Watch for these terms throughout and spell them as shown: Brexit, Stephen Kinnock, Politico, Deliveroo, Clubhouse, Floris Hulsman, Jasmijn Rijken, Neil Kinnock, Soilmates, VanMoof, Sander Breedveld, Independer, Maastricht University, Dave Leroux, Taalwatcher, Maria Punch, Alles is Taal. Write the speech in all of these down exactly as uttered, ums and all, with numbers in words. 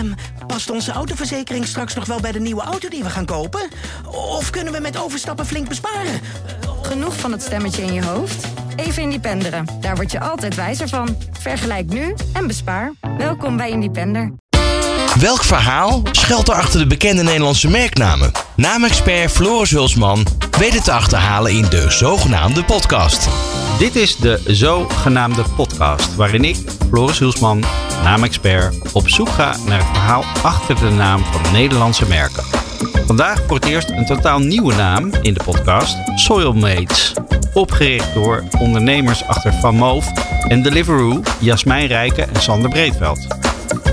Um, past onze autoverzekering straks nog wel bij de nieuwe auto die we gaan kopen? Of kunnen we met overstappen flink besparen? Genoeg van het stemmetje in je hoofd? Even Independeren. Daar word je altijd wijzer van. Vergelijk nu en bespaar. Welkom bij Independer. Welk verhaal schuilt er achter de bekende Nederlandse merknamen? Naamexpert Floris Hulsman weet het te achterhalen in de zogenaamde podcast. Dit is de zogenaamde podcast, waarin ik, Floris Hulsman, naamexpert, op zoek ga naar het verhaal achter de naam van Nederlandse merken. Vandaag voor het eerst een totaal nieuwe naam in de podcast, Soilmates. Opgericht door ondernemers achter VanMoof en Deliveroo, Jasmijn Rijken en Sander Breedveld.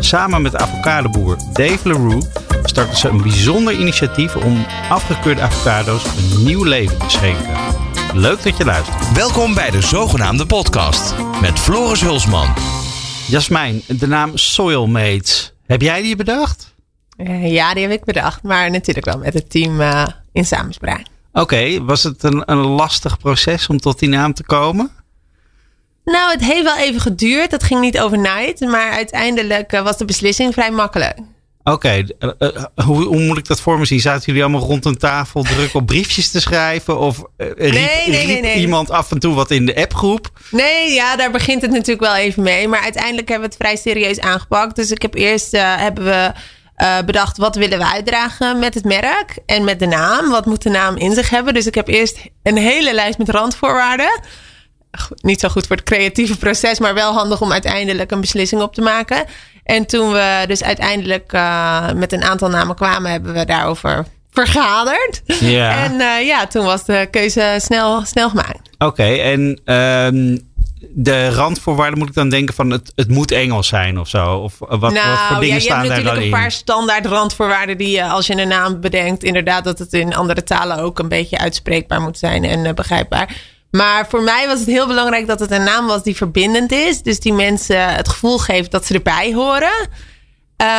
Samen met de avocadeboer Dave Leroux starten ze een bijzonder initiatief om afgekeurde avocado's een nieuw leven te schenken. Leuk dat je luistert. Welkom bij de zogenaamde podcast met Floris Hulsman. Jasmijn, de naam Soilmates. Heb jij die bedacht? Uh, ja, die heb ik bedacht, maar natuurlijk wel met het team uh, in samenspraak. Oké, okay, was het een, een lastig proces om tot die naam te komen? Nou, het heeft wel even geduurd. Dat ging niet overnight. Maar uiteindelijk uh, was de beslissing vrij makkelijk. Oké, okay, uh, uh, hoe, hoe moet ik dat voor me zien? Zaten jullie allemaal rond een tafel druk op briefjes te schrijven? Of uh, riep, nee, nee, riep nee, nee. iemand af en toe wat in de appgroep? Nee, ja, daar begint het natuurlijk wel even mee. Maar uiteindelijk hebben we het vrij serieus aangepakt. Dus ik heb eerst uh, hebben we uh, bedacht, wat willen we uitdragen met het merk? En met de naam? Wat moet de naam in zich hebben? Dus ik heb eerst een hele lijst met randvoorwaarden. Niet zo goed voor het creatieve proces, maar wel handig om uiteindelijk een beslissing op te maken. En toen we dus uiteindelijk uh, met een aantal namen kwamen, hebben we daarover vergaderd. Ja. En uh, ja, toen was de keuze snel, snel gemaakt. Oké, okay, en um, de randvoorwaarden moet ik dan denken van het, het moet Engels zijn of zo? Of wat, nou, wat voor dingen ja, staan daar dan in? Je hebt natuurlijk een paar standaard randvoorwaarden die uh, als je een naam bedenkt, inderdaad dat het in andere talen ook een beetje uitspreekbaar moet zijn en uh, begrijpbaar. Maar voor mij was het heel belangrijk dat het een naam was die verbindend is. Dus die mensen het gevoel geeft dat ze erbij horen.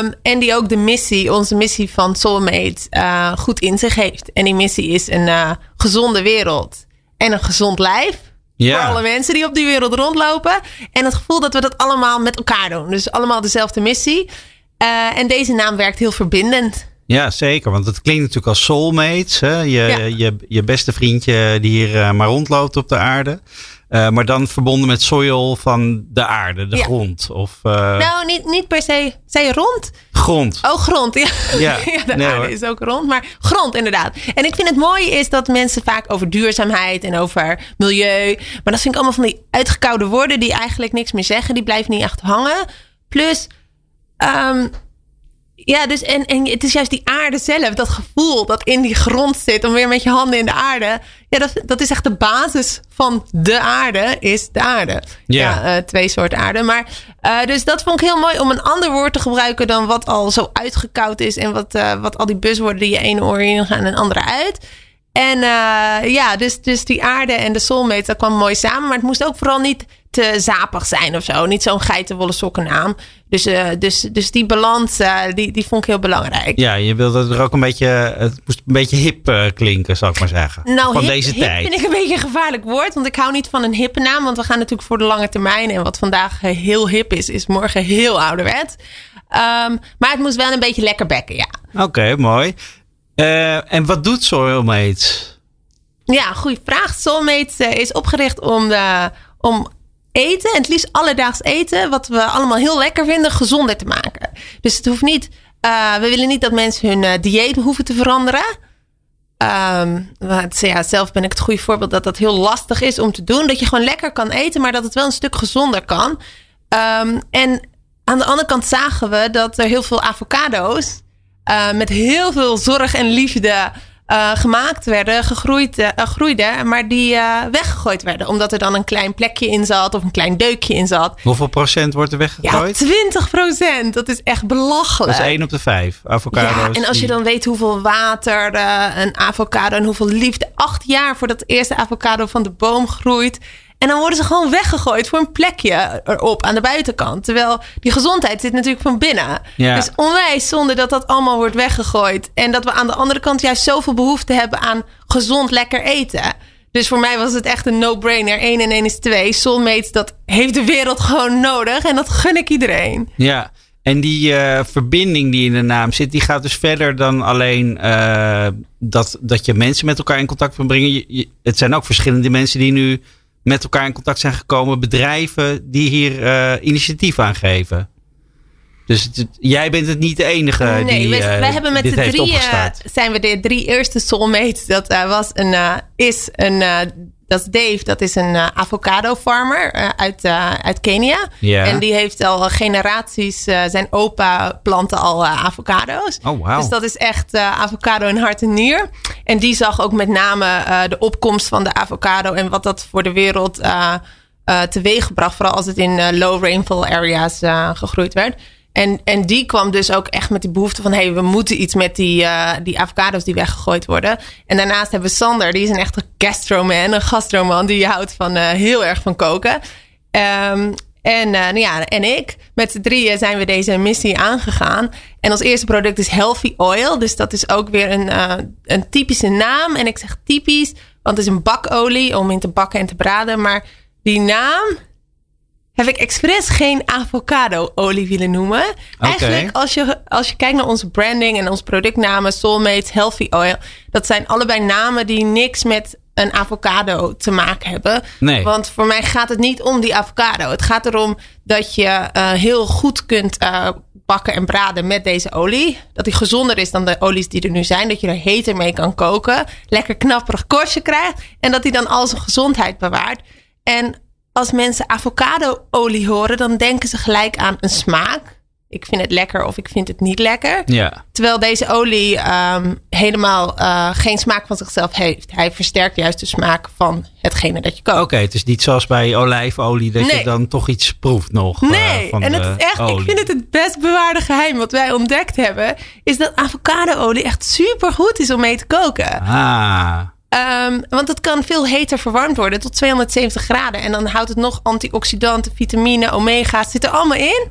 Um, en die ook de missie, onze missie van Soilmates, uh, goed in zich heeft. En die missie is een uh, gezonde wereld en een gezond lijf. Ja. Voor alle mensen die op die wereld rondlopen. En het gevoel dat we dat allemaal met elkaar doen. Dus allemaal dezelfde missie. Uh, en deze naam werkt heel verbindend. Ja, zeker. Want het klinkt natuurlijk als soulmates. Hè? Je, ja. je, je beste vriendje die hier uh, maar rondloopt op de aarde. Uh, maar dan verbonden met soil van de aarde, de ja. grond. Of, uh... Nou, niet, niet per se. Zei je rond? Grond. Oh, grond. Ja, ja. ja de nee, aarde hoor. Is ook rond. Maar grond, inderdaad. En ik vind het mooie is dat mensen vaak over duurzaamheid en over milieu. Maar dat vind ik allemaal van die uitgekoude woorden die eigenlijk niks meer zeggen. Die blijven niet echt hangen. Plus... Um, Ja, dus en, en het is juist die aarde zelf, dat gevoel dat in die grond zit, om weer met je handen in de aarde. Ja, dat, dat is echt de basis van de aarde, is de aarde. Yeah. Ja, uh, twee soorten aarde. Maar, uh, dus dat vond ik heel mooi om een ander woord te gebruiken dan wat al zo uitgekoud is. En wat, uh, wat al die buswoorden die je ene oor in gaan en andere uit. En uh, ja, dus, dus die aarde en de soulmate, dat kwam mooi samen. Maar het moest ook vooral niet te zapig zijn of zo. Niet zo'n geitenwolle sokkennaam. Dus, uh, dus, dus die balans, uh, die, die vond ik heel belangrijk. Ja, je wilde er ook een beetje... Het moest een beetje hip uh, klinken, zou ik maar zeggen. Nou, van hip, deze hip tijd. Vind ik een beetje een gevaarlijk woord. Want ik hou niet van een hippe naam. Want we gaan natuurlijk voor de lange termijn. En wat vandaag heel hip is, is morgen heel ouderwet. Um, maar het moest wel een beetje lekker bekken, ja. Oké, okay, mooi. Uh, en wat doet Soilmates? Ja, goede vraag. Soilmates uh, is opgericht om, uh, om eten, en het liefst alledaags eten, wat we allemaal heel lekker vinden, gezonder te maken. Dus het hoeft niet, uh, we willen niet dat mensen hun uh, dieet hoeven te veranderen. Um, het, ja, zelf ben ik het goede voorbeeld dat dat heel lastig is om te doen. Dat je gewoon lekker kan eten, maar dat het wel een stuk gezonder kan. Um, en aan de andere kant zagen we dat er heel veel avocado's Uh, met heel veel zorg en liefde uh, gemaakt werden, gegroeid, uh, groeiden, maar die uh, weggegooid werden. Omdat er dan een klein plekje in zat of een klein deukje in zat. Hoeveel procent wordt er weggegooid? Ja, twintig procent. Dat is echt belachelijk. Dat is één op de vijf avocado's. Ja, en als je dan weet hoeveel water uh, een avocado en hoeveel liefde. Acht jaar voordat de eerste avocado van de boom groeit. En dan worden ze gewoon weggegooid voor een plekje erop aan de buitenkant. Terwijl die gezondheid zit natuurlijk van binnen. Ja. Dus onwijs zonde dat dat allemaal wordt weggegooid. En dat we aan de andere kant juist zoveel behoefte hebben aan gezond lekker eten. Dus voor mij was het echt een no-brainer. Eén en één is twee. Soilmates, dat heeft de wereld gewoon nodig. En dat gun ik iedereen. Ja. En die uh, verbinding die in de naam zit, die gaat dus verder dan alleen uh, dat, dat je mensen met elkaar in contact kan brengen. Je, je, het zijn ook verschillende mensen die nu met elkaar in contact zijn gekomen. Bedrijven die hier uh, initiatief aan geven. Dus het, het, jij bent het niet de enige nee, die we, uh, wij hebben met dit de heeft drie, opgestaat. Uh, zijn we de drie eerste soulmates. Dat uh, was een, uh, is een... Uh, Dat is Dave, dat is een uh, avocado farmer uh, uit, uh, uit Kenia. Ja. En die heeft al generaties, uh, zijn opa plantte al uh, avocado's. Oh, wow. Dus dat is echt uh, avocado in hart en nier. En die zag ook met name uh, de opkomst van de avocado en wat dat voor de wereld uh, uh, teweegbracht. Vooral als het in uh, low rainfall areas uh, gegroeid werd. En, en die kwam dus ook echt met die behoefte van... hey, we moeten iets met die, uh, die avocados die weggegooid worden. En daarnaast hebben we Sander. Die is een echte gastroman, een gastroman. Die houdt van uh, heel erg van koken. Um, en, uh, nou ja, en ik. Met z'n drieën zijn we deze missie aangegaan. En ons eerste product is Healthy Oil. Dus dat is ook weer een, uh, een typische naam. En ik zeg typisch, want het is een bakolie... om in te bakken en te braden. Maar die naam... heb ik expres geen avocado-olie willen noemen. Okay. Eigenlijk, als je, als je kijkt naar onze branding en onze productnamen... Soilmates, Healthy Oil... dat zijn allebei namen die niks met een avocado te maken hebben. Nee. Want voor mij gaat het niet om die avocado. Het gaat erom dat je uh, heel goed kunt uh, bakken en braden met deze olie. Dat die gezonder is dan de olies die er nu zijn. Dat je er heter mee kan koken. Lekker knapperig korstje krijgt. En dat die dan al zijn gezondheid bewaart. En... als mensen avocado-olie horen, dan denken ze gelijk aan een smaak. Ik vind het lekker of ik vind het niet lekker. Ja. Terwijl deze olie um, helemaal uh, geen smaak van zichzelf heeft. Hij versterkt juist de smaak van hetgene dat je koopt. Oké, okay, het is niet zoals bij olijfolie dat nee. je dan toch iets proeft nog. Nee, uh, van en het is echt, olie. Ik vind het het best bewaarde geheim wat wij ontdekt hebben. Is dat avocado-olie echt supergoed is om mee te koken. Ah, Um, want het kan veel heter verwarmd worden. Tot tweehonderdzeventig graden. En dan houdt het nog antioxidanten, vitamine, omega's. Zit er allemaal in.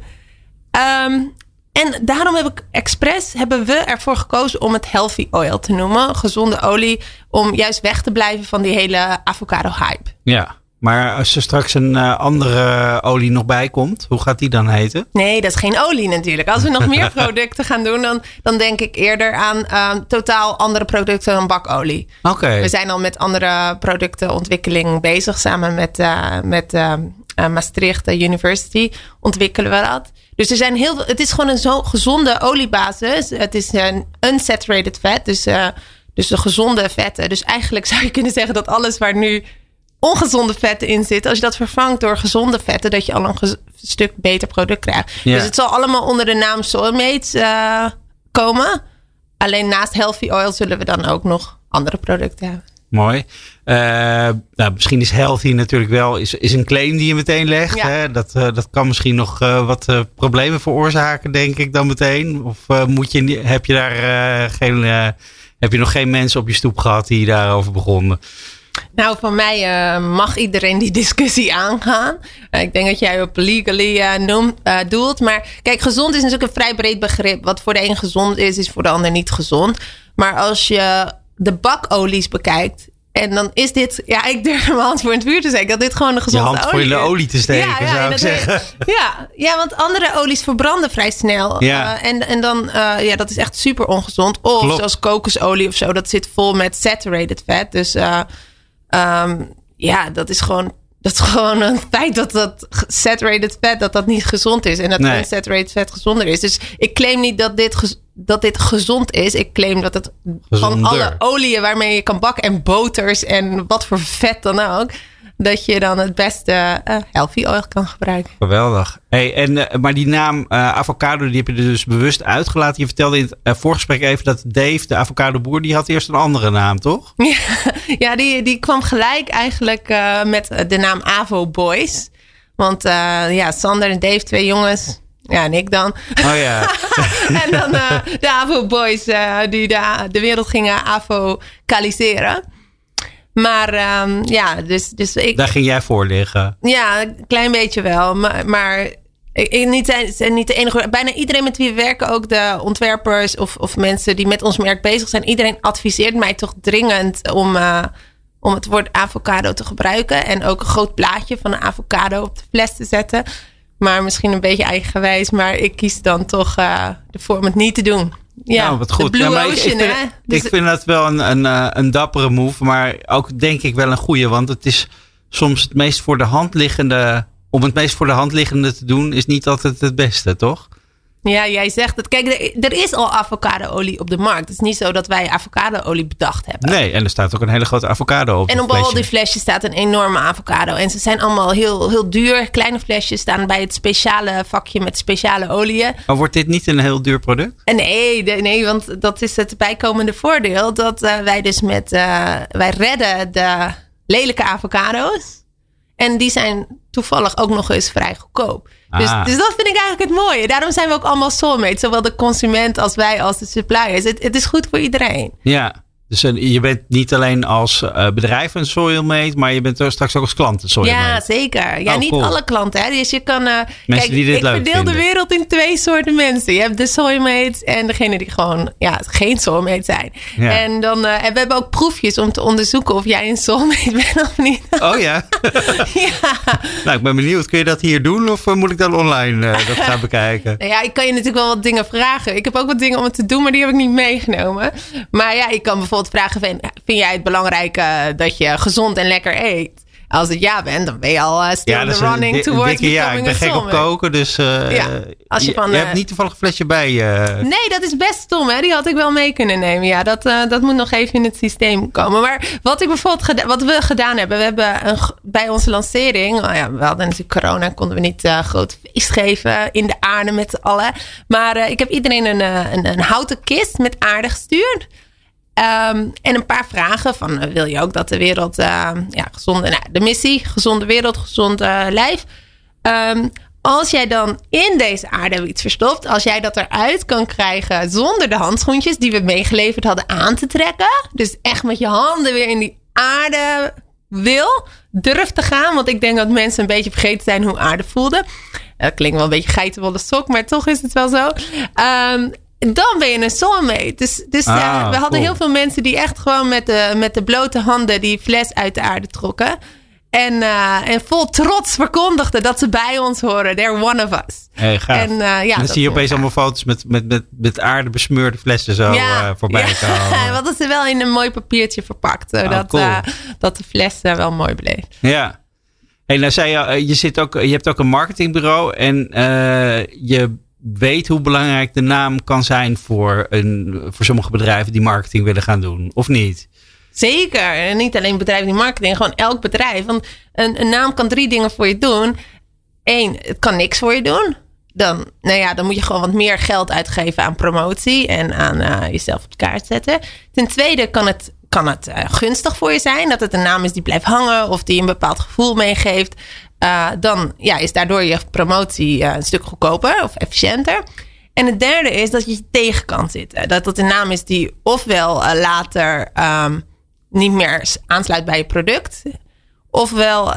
Um, en daarom heb ik expres, hebben we ervoor gekozen om het healthy oil te noemen. Gezonde olie. Om juist weg te blijven van die hele avocado hype. Ja, maar als er straks een uh, andere olie nog bij komt. Hoe gaat die dan heten? Nee, dat is geen olie natuurlijk. Als we nog meer producten gaan doen. Dan, dan denk ik eerder aan uh, totaal andere producten dan bakolie. Oké. Okay. We zijn al met andere productenontwikkeling bezig. Samen met, uh, met uh, Maastricht University ontwikkelen we dat. Dus er zijn heel veel, het is gewoon een zo gezonde oliebasis. Het is een unsaturated vet. Dus, uh, dus de gezonde vetten. Dus eigenlijk zou je kunnen zeggen dat alles waar nu... ongezonde vetten in zit. Als je dat vervangt door gezonde vetten, dat je al een gez- stuk beter product krijgt. Ja. Dus het zal allemaal onder de naam Soilmates uh, komen. Alleen naast Healthy Oil zullen we dan ook nog andere producten hebben. Mooi. Uh, nou, misschien is healthy natuurlijk wel is, is een claim die je meteen legt. Ja. Hè? Dat, uh, dat kan misschien nog uh, wat uh, problemen veroorzaken, denk ik dan meteen. Of uh, moet je, heb je daar uh, geen, uh, heb je nog geen mensen op je stoep gehad die daarover begonnen? Nou, van mij uh, mag iedereen die discussie aangaan. Uh, ik denk dat jij op legally uh, noemt, uh, doelt. Maar kijk, gezond is natuurlijk een vrij breed begrip. Wat voor de een gezond is, is voor de ander niet gezond. Maar als je de bakolies bekijkt... en dan is dit... ja, ik durf mijn hand voor in het vuur te zeggen... dat dit gewoon een gezonde olie is. Je hand voor je olie te steken, ja, ja, zou ik zeggen. Heet, ja, ja, want andere olies verbranden vrij snel. Ja. Uh, en, en dan... Uh, ja, dat is echt super ongezond. Of Klopt. Zoals kokosolie of zo. Dat zit vol met saturated vet. Dus... Uh, Um, ja, dat is gewoon, dat is gewoon een feit dat dat saturated vet dat dat niet gezond is. En dat nee. saturated vet gezonder is. Dus ik claim niet dat dit, gez- dat dit gezond is. Ik claim dat het Gezonder. Van alle oliën waarmee je kan bakken en boters en wat voor vet dan ook. Dat je dan het beste uh, healthy oil kan gebruiken. Geweldig. Hey, en, uh, maar die naam uh, avocado, die heb je dus bewust uitgelaten. Je vertelde in het uh, voorgesprek even dat Dave, de avocado-boer, die had eerst een andere naam, toch? Ja, ja die, die kwam gelijk eigenlijk uh, met de naam Avo Boys. Want uh, ja, Sander en Dave, twee jongens... Ja, en ik dan. Oh ja. En dan uh, de Avo Boys uh, die de, de wereld gingen avocaliseren. Maar um, ja, dus, dus ik... Daar ging jij voor liggen. Ja, een klein beetje wel. Maar, maar ik, niet, niet de enige... Bijna iedereen met wie we werken, ook de ontwerpers... of, of mensen die met ons merk bezig zijn... iedereen adviseert mij toch dringend om, uh, om het woord avocado te gebruiken. En ook een groot plaatje van een avocado op de fles te zetten. Maar misschien een beetje eigenwijs. Maar ik kies dan toch uh, ervoor om het niet te doen. Ja, nou, wat goed. De Blue ja, Ocean, ik, ik, vind, hè? Dus ik vind dat wel een, een, uh, een dappere move. Maar ook denk ik wel een goeie. Want het is soms het meest voor de hand liggende... Om het meest voor de hand liggende te doen... is niet altijd het beste, toch? Ja, jij zegt het. Kijk, er, er is al avocadoolie op de markt. Het is niet zo dat wij avocadoolie bedacht hebben. Nee, en er staat ook een hele grote avocado op. En op al die flesjes staat een enorme avocado. En ze zijn allemaal heel, heel duur. Kleine flesjes staan bij het speciale vakje met speciale oliën. Maar wordt dit niet een heel duur product? En nee, nee, want dat is het bijkomende voordeel. Dat uh, wij dus met... Uh, wij redden de lelijke avocado's. En die zijn toevallig ook nog eens vrij goedkoop. Ah. Dus, dus dat vind ik eigenlijk het mooie. Daarom zijn we ook allemaal soulmates. Zowel de consument als wij als de suppliers. Het, het is goed voor iedereen. Ja, dus je bent niet alleen als bedrijf een soulmate, maar je bent straks ook als klant een soulmate. Ja, zeker. Ja, oh, niet cool. Alle klanten. Hè? Dus je kan... Uh, kijk, die dit ik leuk verdeel vinden. De wereld in twee soorten mensen. Je hebt de soulmates en degene die gewoon ja, geen soulmate zijn. Ja. En, dan, uh, en we hebben ook proefjes om te onderzoeken of jij een soulmate bent of niet. Oh ja? Ja. Nou, ik ben benieuwd. Kun je dat hier doen of moet ik dan online uh, dat gaan bekijken? Nou ja, ik kan je natuurlijk wel wat dingen vragen. Ik heb ook wat dingen om het te doen, maar die heb ik niet meegenomen. Maar ja, ik kan bijvoorbeeld vragen, vind, vind jij het belangrijk uh, dat je gezond en lekker eet? Als het ja bent, dan ben je al uh, still ja, the running een, towards dikke, becoming a soulmate. Ja, ik ben gek op koken, dus uh, ja, als je, van, je, je uh, hebt niet toevallig een flesje bij je. Uh. Nee, dat is best stom, hè? Die had ik wel mee kunnen nemen. Ja, dat, uh, dat moet nog even in het systeem komen. Maar wat ik bijvoorbeeld geda- wat we gedaan hebben, we hebben een, bij onze lancering, oh ja, we hadden natuurlijk corona, konden we niet uh, groot feest geven in de aarde met z'n allen. Maar uh, ik heb iedereen een, uh, een, een houten kist met aarde gestuurd. Um, en een paar vragen van uh, wil je ook dat de wereld uh, ja, gezonde, nou, de missie, gezonde wereld, gezond uh, lijf. Um, als jij dan in deze aarde iets verstopt, als jij dat eruit kan krijgen zonder de handschoentjes die we meegeleverd hadden aan te trekken. Dus echt met je handen weer in die aarde wil, durf te gaan. Want ik denk dat mensen een beetje vergeten zijn hoe aarde voelde. Dat klinkt wel een beetje geitenwolle sok, maar toch is het wel zo. Um, Dan ben je een soulmate. Dus, dus ah, uh, we hadden cool. heel veel mensen die echt gewoon met de, met de blote handen die fles uit de aarde trokken. En, uh, en vol trots verkondigden dat ze bij ons horen. They're one of us. Hey, en, uh, ja, en dan zie je opeens allemaal foto's met, met, met, met aarde besmeurde flessen zo ja, uh, voorbij komen. Ja, we hadden ze wel in een mooi papiertje verpakt. Zodat ah, cool. uh, dat de fles uh, wel mooi bleef. Ja. Hey, nou zei je, je, zit ook, je hebt ook een marketingbureau. En uh, je... weet hoe belangrijk de naam kan zijn voor, een, voor sommige bedrijven die marketing willen gaan doen, of niet? Zeker. En niet alleen bedrijven die marketing, gewoon elk bedrijf. Want een, een naam kan drie dingen voor je doen. Eén, het kan niks voor je doen. Dan, nou ja, dan moet je gewoon wat meer geld uitgeven aan promotie en aan uh, jezelf op de kaart zetten. Ten tweede kan het, kan het uh, gunstig voor je zijn. Dat het een naam is die blijft hangen of die een bepaald gevoel meegeeft. Uh, dan ja, is daardoor je promotie uh, een stuk goedkoper of efficiënter. En het derde is dat je tegen kan zitten. Dat dat een naam is die ofwel uh, later um, niet meer aansluit bij je product. Ofwel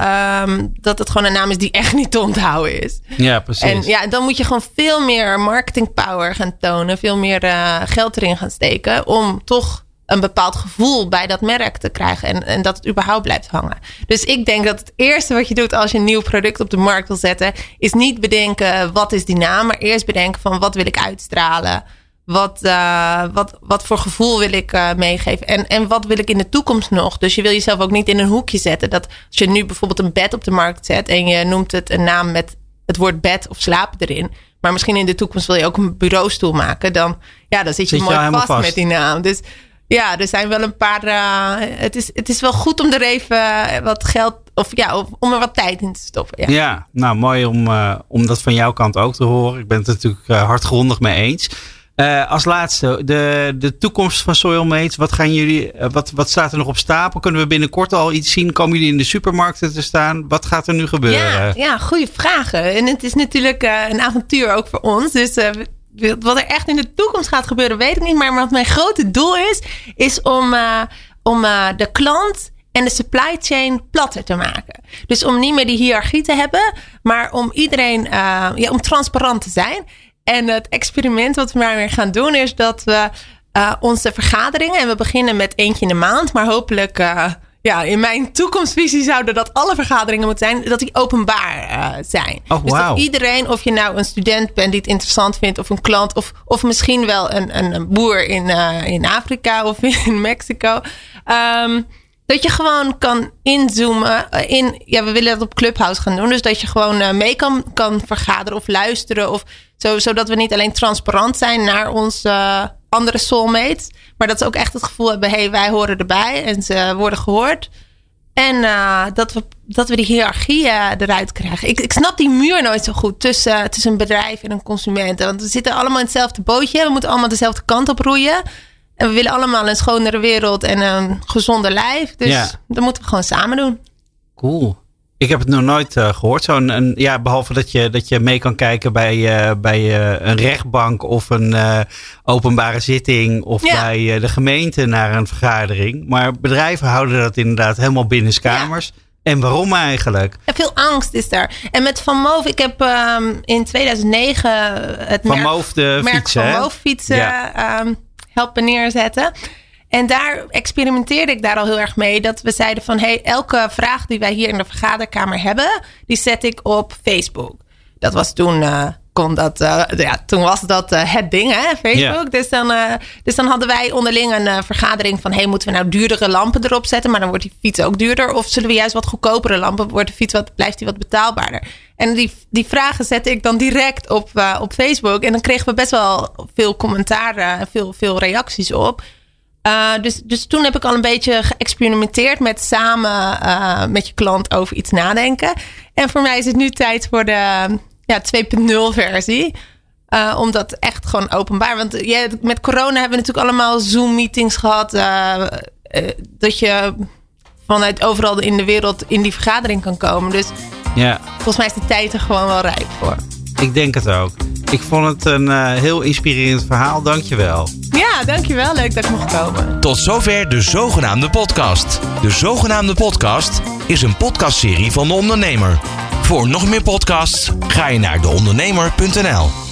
um, dat het gewoon een naam is die echt niet te onthouden is. Ja, precies. En ja, dan moet je gewoon veel meer marketing power gaan tonen. Veel meer uh, geld erin gaan steken om toch... een bepaald gevoel bij dat merk te krijgen. En, en dat het überhaupt blijft hangen. Dus ik denk dat het eerste wat je doet als je een nieuw product op de markt wil zetten, is niet bedenken wat is die naam. Maar eerst bedenken van wat wil ik uitstralen. Wat, uh, wat, wat voor gevoel wil ik uh, meegeven. En, en wat wil ik in de toekomst nog. Dus je wil jezelf ook niet in een hoekje zetten. Dat als je nu bijvoorbeeld een bed op de markt zet. En je noemt het een naam met het woord bed of slaap erin. Maar misschien in de toekomst wil je ook een bureaustoel maken. Dan, ja, dan zit je, zit je mooi vast, vast met die naam. Dus... ja, er zijn wel een paar... Uh, het, is, het is wel goed om er even wat geld... of ja, of, om er wat tijd in te stoppen. Ja, ja nou mooi om, uh, om dat van jouw kant ook te horen. Ik ben het er natuurlijk uh, hardgrondig mee eens. Uh, als laatste, de, de toekomst van Soilmates. Wat gaan jullie? Uh, wat, wat staat er nog op stapel? Kunnen we binnenkort al iets zien? Komen jullie in de supermarkten te staan? Wat gaat er nu gebeuren? Ja, ja goede vragen. En het is natuurlijk uh, een avontuur ook voor ons. Dus... Uh, wat er echt in de toekomst gaat gebeuren, weet ik niet. Maar wat mijn grote doel is, is om, uh, om uh, de klant en de supply chain platter te maken. Dus om niet meer die hiërarchie te hebben, maar om iedereen, uh, ja, om transparant te zijn. En het experiment wat we maar weer gaan doen, is dat we uh, onze vergaderingen, en we beginnen met eentje in de maand, maar hopelijk... Uh, Ja, in mijn toekomstvisie zouden dat alle vergaderingen moeten zijn. Dat die openbaar uh, zijn. Oh, dus wow. Dat iedereen, of je nou een student bent die het interessant vindt. Of een klant. Of, of misschien wel een, een, een boer in, uh, in Afrika of in Mexico. Um, dat je gewoon kan inzoomen. Uh, in, ja, we willen dat op Clubhouse gaan doen. Dus dat je gewoon uh, mee kan, kan vergaderen of luisteren. Of zo, zodat we niet alleen transparant zijn naar ons... Uh, andere soulmates. Maar dat ze ook echt het gevoel hebben... hey, wij horen erbij en ze worden gehoord. En uh, dat, we, dat we die hiërarchie uh, eruit krijgen. Ik, ik snap die muur nooit zo goed tussen, tussen een bedrijf en een consument. Want we zitten allemaal in hetzelfde bootje. We moeten allemaal dezelfde kant op roeien. En we willen allemaal een schonere wereld en een gezonder lijf. Dus ja. Dat moeten we gewoon samen doen. Cool. Ik heb het nog nooit uh, gehoord. Zo'n een, ja, behalve dat je, dat je mee kan kijken bij, uh, bij uh, een rechtbank of een uh, openbare zitting. Of ja. bij uh, de gemeente naar een vergadering. Maar bedrijven houden dat inderdaad helemaal binnenskamers. Ja. En waarom eigenlijk? Ja, veel angst is daar. En met VanMoof, ik heb um, in tweeduizend negen het VanMoof merk, merk VanMoof fietsen ja. um, helpen neerzetten. En daar experimenteerde ik daar al heel erg mee. Dat we zeiden van, hey, elke vraag die wij hier in de vergaderkamer hebben... die zet ik op Facebook. Dat was toen, uh, kon dat, uh, ja, toen was dat uh, het ding, hè, Facebook. Yeah. Dus, dan, uh, dus dan hadden wij onderling een uh, vergadering van... hey, moeten we nou duurdere lampen erop zetten? Maar dan wordt die fiets ook duurder. Of zullen we juist wat goedkopere lampen? Wordt de fiets wat, blijft die wat betaalbaarder? En die, die vragen zette ik dan direct op, uh, op Facebook. En dan kregen we best wel veel commentaren en veel, veel reacties op... Uh, dus, dus toen heb ik al een beetje geëxperimenteerd met samen uh, met je klant over iets nadenken. En voor mij is het nu tijd voor de ja, twee punt nul versie. Uh, omdat echt gewoon openbaar. Want ja, met corona hebben we natuurlijk allemaal Zoom meetings gehad. Uh, uh, dat je vanuit overal in de wereld in die vergadering kan komen. Dus ja. Volgens mij is de tijd er gewoon wel rijp voor. Ik denk het ook. Ik vond het een uh, heel inspirerend verhaal. Dankjewel. Ja, dankjewel. Leuk dat ik mocht komen. Tot zover de zogenaamde podcast. De zogenaamde podcast is een podcastserie van De Ondernemer. Voor nog meer podcasts ga je naar de ondernemer punt n l.